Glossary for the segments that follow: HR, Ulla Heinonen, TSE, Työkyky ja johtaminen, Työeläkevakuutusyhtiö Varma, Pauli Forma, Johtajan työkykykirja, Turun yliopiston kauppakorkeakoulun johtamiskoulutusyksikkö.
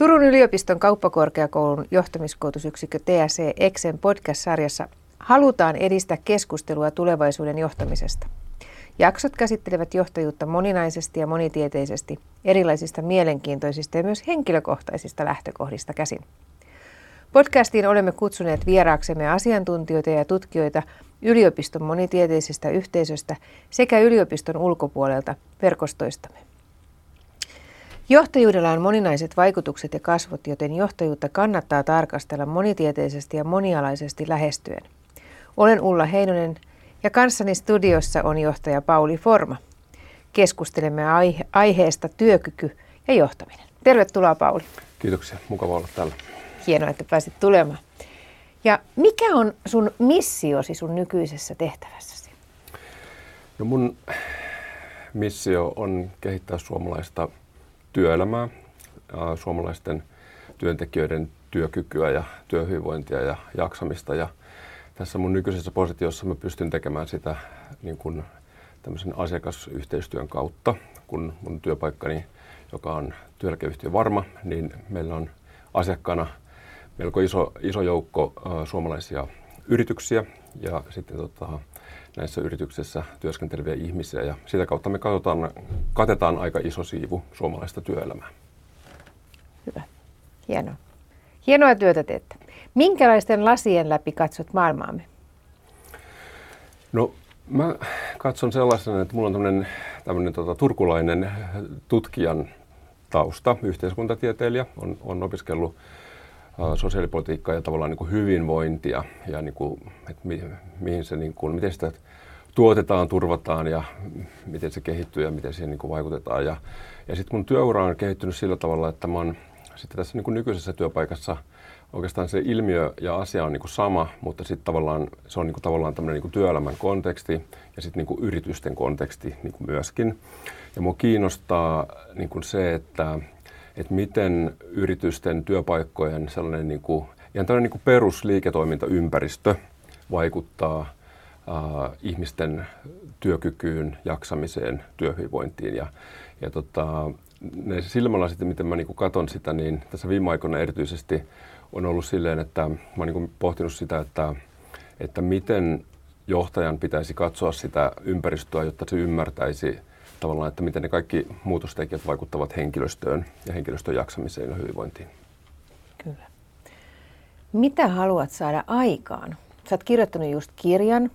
Turun yliopiston kauppakorkeakoulun johtamiskoulutusyksikkö TSE Exen podcast-sarjassa halutaan edistää keskustelua tulevaisuuden johtamisesta. Jaksot käsittelevät johtajuutta moninaisesti ja monitieteisesti, erilaisista mielenkiintoisista ja myös henkilökohtaisista lähtökohdista käsin. Podcastiin olemme kutsuneet vieraaksemme asiantuntijoita ja tutkijoita yliopiston monitieteisestä yhteisöstä sekä yliopiston ulkopuolelta verkostoistamme. Johtajuudella on moninaiset vaikutukset ja kasvot, joten johtajuutta kannattaa tarkastella monitieteisesti ja monialaisesti lähestyen. Olen Ulla Heinonen ja kanssani studiossa on johtaja Pauli Forma. Keskustelemme aiheesta työkyky ja johtaminen. Tervetuloa, Pauli. Kiitoksia, mukava olla täällä. Hienoa, että pääsit tulemaan. Ja mikä on sun missiosi sun nykyisessä tehtävässäsi? No mun missio on kehittää suomalaista työelämää, suomalaisten työntekijöiden työkykyä ja työhyvinvointia ja jaksamista. Ja tässä mun nykyisessä positiossa mä pystyn tekemään sitä niin kuin tämmöisen asiakasyhteistyön kautta, kun mun työpaikkani, joka on työeläkeyhtiö Varma, niin meillä on asiakkaana melko iso joukko suomalaisia yrityksiä ja sitten näissä yrityksissä työskenteleviä ihmisiä, ja sitä kautta me katetaan aika iso siivu suomalaista työelämää. Hyvä. Hienoa. Hienoa työtä teette. Minkälaisten lasien läpi katsot maailmaamme? No, mä katson sellaisen, että mulla on tämmöinen turkulainen tutkijan tausta, yhteiskuntatieteilijä, on opiskellut sosiaalipolitiikkaa ja tavallaan niin kuin hyvinvointia ja niin kuin, että mihin se niin kuin, miten sitä tuotetaan, turvataan ja miten se kehittyy ja miten siihen niin kuin vaikutetaan. Ja sitten mun työura on kehittynyt sillä tavalla, että mä oon sitten tässä niin kuin nykyisessä työpaikassa oikeastaan se ilmiö ja asia on niin kuin sama, mutta sitten tavallaan se on niin kuin tavallaan tämmöinen niin kuin työelämän konteksti ja sitten niin kuin yritysten konteksti niin kuin myöskin. Ja mua kiinnostaa niin kuin se, että miten yritysten, työpaikkojen sellainen niin kuin, ihan tällainen niin kuin perusliiketoimintaympäristö vaikuttaa ihmisten työkykyyn, jaksamiseen, työhyvinvointiin. Ja ne silmälasit, miten mä niin kuin katson sitä, niin tässä viime aikoina erityisesti on ollut silleen, että mä oon niin kuin pohtinut sitä, että miten johtajan pitäisi katsoa sitä ympäristöä, jotta se ymmärtäisi tavallaan, että miten ne kaikki muutostekijät vaikuttavat henkilöstöön ja henkilöstön jaksamiseen ja hyvinvointiin. Kyllä. Mitä haluat saada aikaan? Sä oot kirjoittanut just kirjan,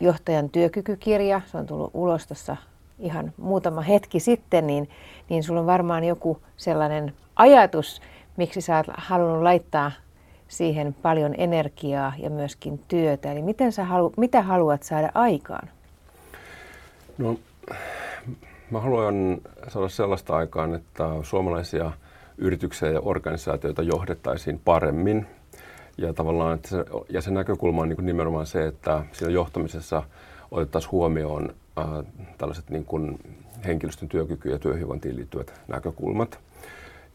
Johtajan työkykykirja. Se on tullut ulos tuossa ihan muutama hetki sitten, niin sulla on varmaan joku sellainen ajatus, miksi sä oot halunnut laittaa siihen paljon energiaa ja myöskin työtä. Eli mitä haluat saada aikaan? No, mä haluan saada sellaista aikaan, että suomalaisia yrityksiä ja organisaatioita johdettaisiin paremmin. Ja tavallaan, että se näkökulma on niin kuin nimenomaan se, että siinä johtamisessa otettaisiin huomioon tällaiset niin kuin henkilöstön työkykyyn ja työhyvinvointiin liittyvät näkökulmat.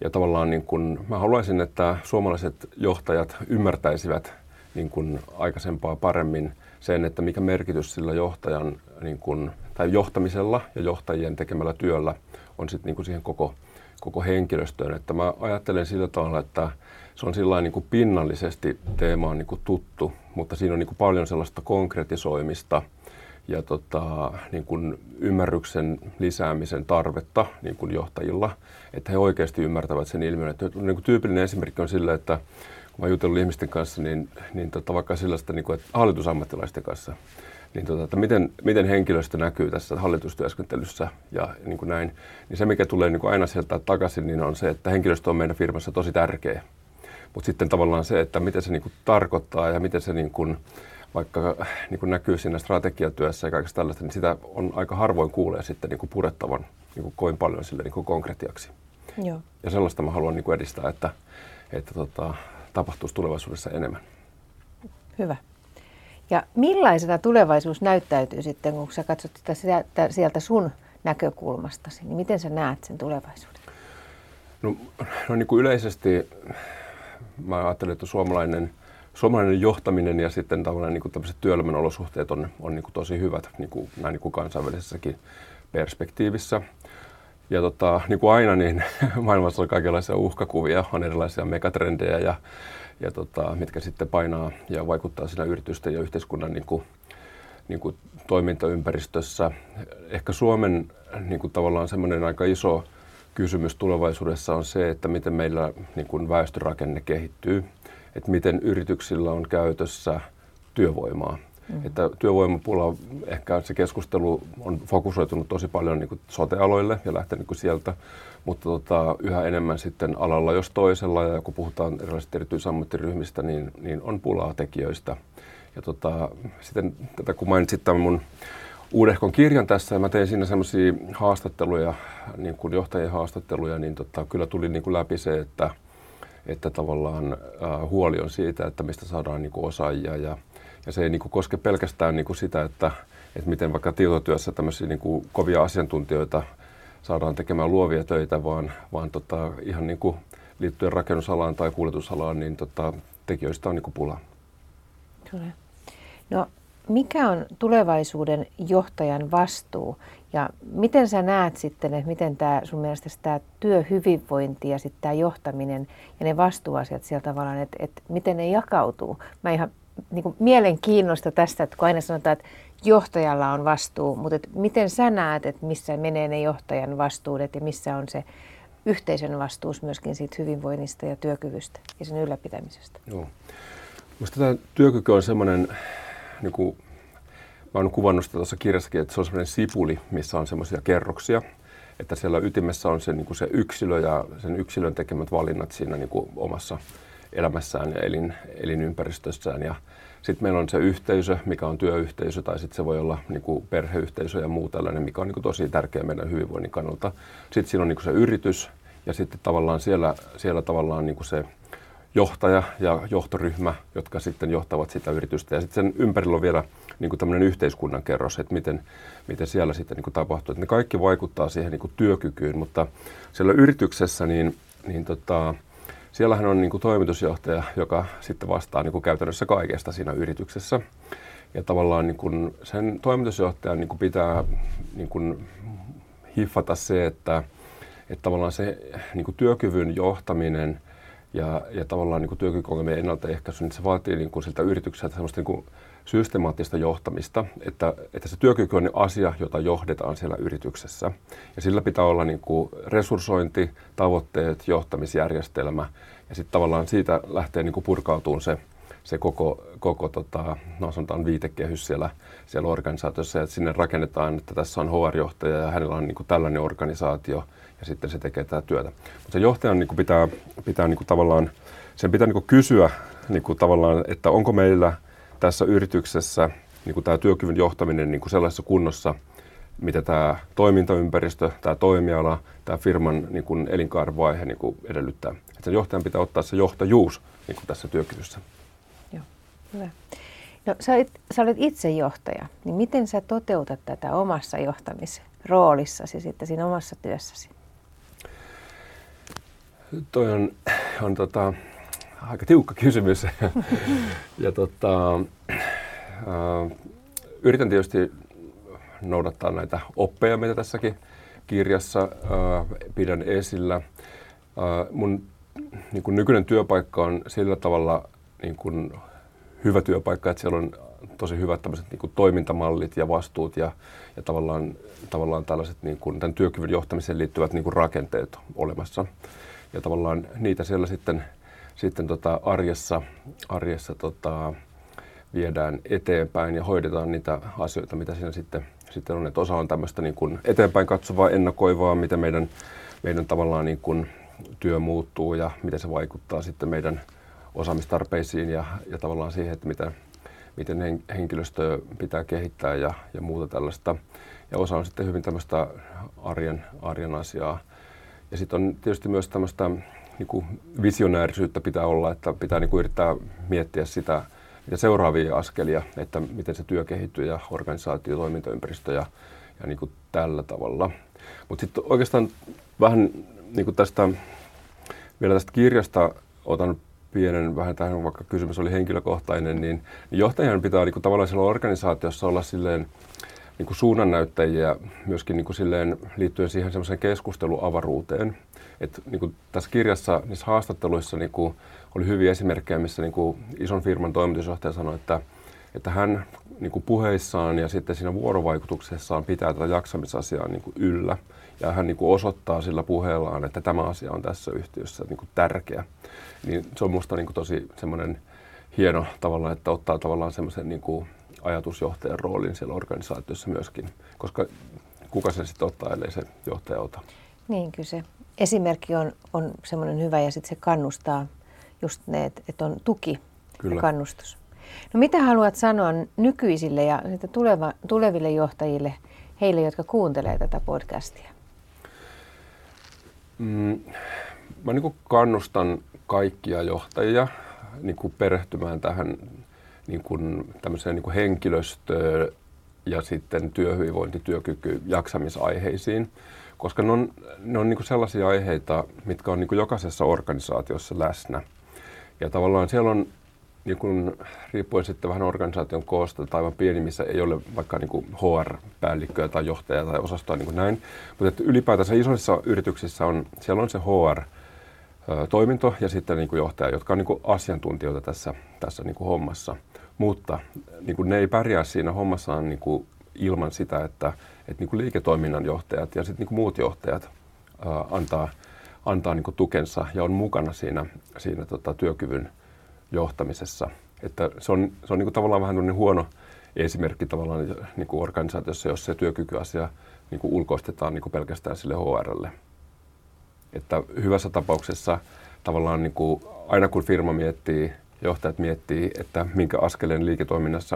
Ja tavallaan niin kuin, mä haluaisin, että suomalaiset johtajat ymmärtäisivät niin kuin aikaisempaa paremmin sen, että mikä merkitys sillä johtajan niin kuin, tai johtamisella ja johtajien tekemällä työllä on sitten niin kuin siihen koko henkilöstöön. Että mä ajattelen sillä tavalla, että se on sillain niin kuin pinnallisesti teema on niin kuin tuttu, mutta siinä on niin kuin paljon sellaista konkretisoimista ja niin kuin ymmärryksen lisäämisen tarvetta niin kuin johtajilla, että he oikeasti ymmärtävät sen ilmiön. Että niin kuin tyypillinen esimerkki on sillä, että kun mä jutellut ihmisten kanssa, niin vaikka sellaista, niin kuin, että hallitusammattilaisten kanssa, niin että miten henkilöstö näkyy tässä hallitustyöskentelyssä ja niin kuin näin, niin se mikä tulee niin kuin aina sieltä takaisin, niin on se, että henkilöstö on meidän firmassa tosi tärkeä. Mutta sitten tavallaan se, että mitä se niin kuin tarkoittaa ja miten se niin kuin, vaikka niin kuin näkyy siinä strategiatyössä ja kaikesta tällaista, niin sitä on aika harvoin kuulee sitten niin kuin purettavan niin kuin kovin paljon sille niin kuin konkretiaksi. Joo. Ja sellaista mä haluan niin kuin edistää, että tapahtuisi tulevaisuudessa enemmän. Hyvä. Ja millaisena tulevaisuus näyttäytyy sitten, kun sä katsot sitä sieltä sun näkökulmastasi, niin miten sä näet sen tulevaisuuden? No niin kuin yleisesti mä ajattelen, että suomalainen johtaminen ja sitten tavallaan niin kuin tämmöiset työelämän olosuhteet on niin kuin tosi hyvät niin kuin, näin niin kuin kansainvälisessäkin perspektiivissä. Ja niin kuin aina, niin maailmassa on kaikenlaisia uhkakuvia, on erilaisia megatrendejä, ja mitkä sitten painaa ja vaikuttaa siinä yritysten ja yhteiskunnan niin kuin toimintaympäristössä. Ehkä Suomen niin kuin tavallaan semmoinen aika iso kysymys tulevaisuudessa on se, että miten meillä niin kuin väestörakenne kehittyy, että miten yrityksillä on käytössä työvoimaa. Mm-hmm. Että työvoimapuolella ehkä se keskustelu on fokusoitunut tosi paljon niin kuin sote-aloille ja lähtenyt sieltä, mutta yhä enemmän sitten alalla jos toisella, ja kun puhutaan erilaisista erityisammattiryhmistä, niin on pulaa tekijöistä. Ja sitten tätä, kun mainitsit tämän mun uudehkon kirjan tässä, ja mä tein siinä semmoisia haastatteluja, niin kuin johtajien haastatteluja, niin kyllä tuli niin kuin läpi se, että tavallaan huoli on siitä, että mistä saadaan niin kuin osaajia. Ja se ei niin kuin koske pelkästään niin kuin sitä, että miten vaikka tietotyössä tämmöisiä niin kuin kovia asiantuntijoita saadaan tekemään luovia töitä, vaan ihan niin kuin liittyen rakennusalaan tai kuljetusalaan, niin tekijöistä on niin kuin pula. Kyllä. No, mikä on tulevaisuuden johtajan vastuu ja miten sä näet sitten, että miten tämä sun mielestäsi tämä työhyvinvointi ja sitten tämä johtaminen ja ne vastuuasiat siellä tavallaan, että miten ne jakautuu? Mä ihan niin kuin mielenkiinnosta tästä, että kun aina sanotaan, että johtajalla on vastuu, mutta että miten sä näet, että missä menee ne johtajan vastuudet ja missä on se yhteisön vastuus myöskin siitä hyvinvoinnista ja työkyvystä ja sen ylläpitämisestä? Joo. Musta tämä työkyky on semmoinen, niin kuin mä oon kuvannut sitä tuossa kirjassakin, että se on semmoinen sipuli, missä on semmoisia kerroksia, että siellä ytimessä on se, niin kuin se yksilö ja sen yksilön tekemät valinnat siinä niin kuin omassa elämässään ja elinympäristössään. Ja sitten meillä on se yhteisö, mikä on työyhteisö, tai sitten se voi olla niin kuin perheyhteisö ja muu tällainen, mikä on niin kuin tosi tärkeä meidän hyvinvoinnin kannalta. Sitten siinä on niin kuin se yritys, ja sitten tavallaan siellä tavallaan niin kuin se johtaja ja johtoryhmä, jotka sitten johtavat sitä yritystä. Ja sitten sen ympärillä on vielä niin kuin tämmöinen yhteiskunnan kerros, että miten siellä sitten niin kuin tapahtuu. Et ne kaikki vaikuttaa siihen niin kuin työkykyyn, mutta siellä yrityksessä siellähän on niin kuin toimitusjohtaja, joka sitten vastaa niin kuin käytännössä kaikesta siinä yrityksessä. Ja tavallaan niin kuin sen toimitusjohtajan niin kuin pitää niin kuin hiffata se, että tavallaan se niin kuin työkyvyn johtaminen ja tavallaan niin kuin työkykyongelmien ennaltaehkäisy, niin se vaatii niin kuin siltä yritykseltä semmoista niin kuin systemaattista johtamista, että se työkyky on asia, jota johdetaan siellä yrityksessä. Ja sillä pitää olla niin kuin resurssointi, tavoitteet, johtamisjärjestelmä, ja sitten tavallaan siitä lähtee niin kuin purkautumaan se koko no sanotaan viitekehys siellä organisaatiossa, ja sinne rakennetaan, että tässä on HR-johtaja ja hänellä on niin kuin tällainen organisaatio, ja sitten se tekee tätä työtä. Mutta se johtajan niin kuin pitää niin kuin tavallaan, sen pitää niin kuin kysyä niin kuin tavallaan, että onko meillä tässä yrityksessä niin kuin tämä työkyvyn johtaminen niin kuin sellaisessa kunnossa, mitä tämä toimintaympäristö, tämä toimiala, tämä firman niin kuin elinkaarivaihe niin kuin edellyttää. Että sen johtajan pitää ottaa se johtajuus niin kuin tässä työkyvyssä. Joo, hyvä. No, sä olet itse johtaja, niin miten sä toteutat tätä omassa johtamisroolissasi sitten siinä omassa työssäsi? Toi on aika tiukka kysymys. Ja yritän tietysti noudattaa näitä oppeja, mitä tässäkin kirjassa pidän esillä. Mun niin kun nykyinen työpaikka on sillä tavalla niin kun hyvä työpaikka, että siellä on tosi hyvät tämmöiset niin kun toimintamallit ja vastuut ja tavallaan tällaiset niin kun tämän työkyvyn johtamiseen liittyvät niin kun rakenteet olemassa. Ja tavallaan niitä siellä sitten arjessa viedään eteenpäin ja hoidetaan niitä asioita, mitä siinä sitten on. Et osa on tämmöistä niin kuin eteenpäin katsovaa, ennakoivaa, mitä meidän tavallaan niin kuin työ muuttuu ja miten se vaikuttaa sitten meidän osaamistarpeisiin ja tavallaan siihen, että miten henkilöstöä pitää kehittää ja muuta tällaista. Ja osa on sitten hyvin tämmöistä arjen asiaa. Ja sitten on tietysti myös tämmöistä niin visionäärisyyttä pitää olla, että pitää niin yrittää miettiä sitä seuraavia askelia, että miten se työ kehittyy ja organisaatio, toimintaympäristö ja niin tällä tavalla. Mutta sitten oikeastaan vähän niin vielä tästä kirjasta otan pienen vähän tähän, vaikka kysymys oli henkilökohtainen, niin johtajan pitää niin tavallaan siellä organisaatiossa olla silleen niin kuin suunnannäyttäjiä myöskin niin kuin silleen liittyen siihen semmoiseen keskusteluavaruuteen. Et niin kuin tässä kirjassa niissä haastatteluissa niin kuin oli hyviä esimerkkejä, missä niin kuin ison firman toimitusjohtaja sanoi, että hän niin kuin puheissaan ja sitten siinä vuorovaikutuksessaan pitää tätä jaksamisasiaa niin kuin yllä. Ja hän niin kuin osoittaa sillä puheellaan, että tämä asia on tässä yhtiössä niin kuin tärkeä. Niin se on musta niin kuin tosi semmoinen hieno tavallaan, että ottaa tavallaan semmoisen niin kuin ajatusjohtajan roolin siellä organisaatiossa myöskin, koska kuka sen sitten ottaa, ellei se johtaja ota. Niin, kyllä se esimerkki on semmoinen hyvä ja sitten se kannustaa just ne, että on tuki kyllä. Ja kannustus. No mitä haluat sanoa nykyisille ja tuleville johtajille, heille, jotka kuuntelee tätä podcastia? Mä niin kuin kannustan kaikkia johtajia niin kuin perehtymään tähän niin kuin tämmöiseen niin kuin henkilöstöön ja sitten työhyvinvointi, työkyky, jaksamisaiheisiin, koska ne on niin kuin sellaisia aiheita, mitkä on niin kuin jokaisessa organisaatiossa läsnä. Ja tavallaan siellä on niin kun, riippuen sitten vähän organisaation koosta tai aivan pienimmissä ei ole vaikka niin HR-päällikköä tai johtajaa tai osastoa niin näin, mutta ylipäätänsä isoissa yrityksissä siellä on se HR-toiminto ja sitten niin johtaja, jotka on niin asiantuntijoita tässä niin hommassa, mutta niin ne ei pärjää siinä hommassaan niin ilman sitä, että niin liiketoiminnan johtajat ja sitten niin muut johtajat antaa niin tukensa ja on mukana siinä työkyvyn johtamisessa. Että se on niin kuin tavallaan vähän tämmöinen huono esimerkki tavallaan niin kuin organisaatiossa, jos se työkykyasia niin kuin ulkoistetaan niin kuin pelkästään sille HR:lle. Että hyvässä tapauksessa tavallaan niin kuin aina kun firma miettii, johtajat miettii, että minkä askeleen liiketoiminnassa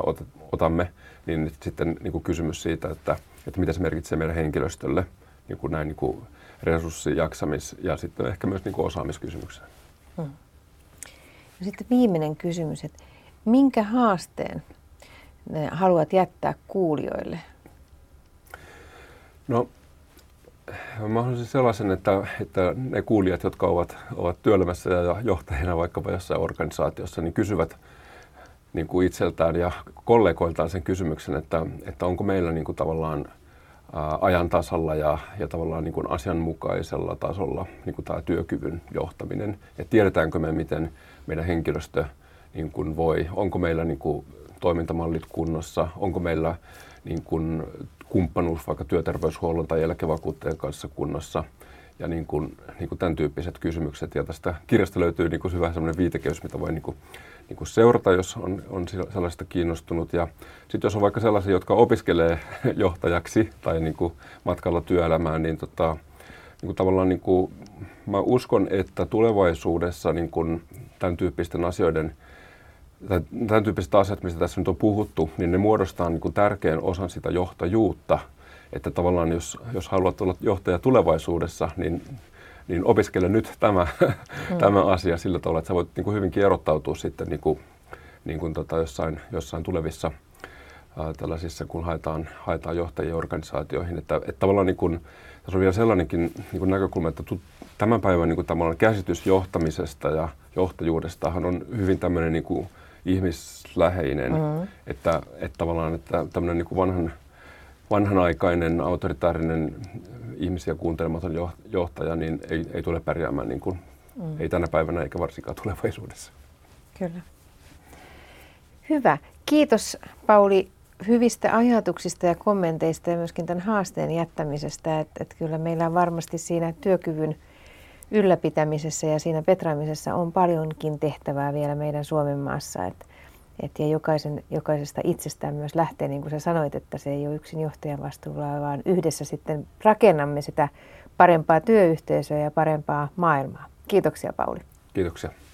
otamme, niin sitten niin kuin kysymys siitä, että mitä se merkitsee meidän henkilöstölle, niin kuin näin niin kuin resurssi-, jaksamis- ja sitten ehkä myös niin kuin osaamiskysymykseen. No sitten viimeinen kysymys, että minkä haasteen haluat jättää kuulijoille? No, mä haluaisin sellaisen, että ne kuulijat, jotka ovat työelämässä ja johtajina vaikkapa jossain organisaatiossa, niin kysyvät niin kuin itseltään ja kollegoiltaan sen kysymyksen, että onko meillä niin kuin tavallaan ajan tasalla ja tavallaan niin kuin asianmukaisella tasolla niin kuin tämä työkyvyn johtaminen. Ja tiedetäänkö me, miten meidän henkilöstö niin kuin voi, onko meillä niin kuin toimintamallit kunnossa, onko meillä niin kuin kumppanuus vaikka työterveyshuollon tai eläkevakuuttajien kanssa kunnossa ja niin kuin tämän tyyppiset kysymykset. Ja tästä kirjasta löytyy niin kuin hyvä sellainen viitekeys, mitä voi niin kuin seurata, jos on sellaista kiinnostunut. Ja sitten jos on vaikka sellaisia, jotka opiskelee johtajaksi tai niin kuin matkalla työelämään, niin, niin kuin tavallaan niin kuin, mä uskon, että tulevaisuudessa niin kuin tämän tyyppiset asiat, mistä tässä nyt on puhuttu, niin ne muodostaa niin kuin tärkeän osan sitä johtajuutta. Että tavallaan jos haluat olla johtaja tulevaisuudessa, niin opiskele nyt tämä asia sillä tavalla, että sä voit niin kuin hyvinkin erottautua sitten niin kuin jossain tulevissa tällaisissa, kun haetaan johtajia organisaatioihin. Että tavallaan niin kuin, tässä on vielä sellainenkin niin kuin näkökulma, että tämän päivän niin kuin tavallaan käsitys johtamisesta ja johtajuudestahan on hyvin tämmöinen niin kuin ihmisläheinen, että tavallaan että tämmöinen niin kuin vanhanaikainen, autoritaarinen, ihmisiä kuuntelematon johtaja niin ei tule pärjäämään niin kuin, ei tänä päivänä eikä varsinkaan tulevaisuudessa. Kyllä. Hyvä. Kiitos Pauli hyvistä ajatuksista ja kommenteista ja myöskin tämän haasteen jättämisestä. Että kyllä meillä on varmasti siinä työkyvyn ylläpitämisessä ja siinä petraamisessa on paljonkin tehtävää vielä meidän Suomen maassa. Ja jokaisesta itsestään myös lähtee, niin kuin sä sanoit, että se ei ole yksin johtajan vastuulla, vaan yhdessä sitten rakennamme sitä parempaa työyhteisöä ja parempaa maailmaa. Kiitoksia Pauli. Kiitoksia.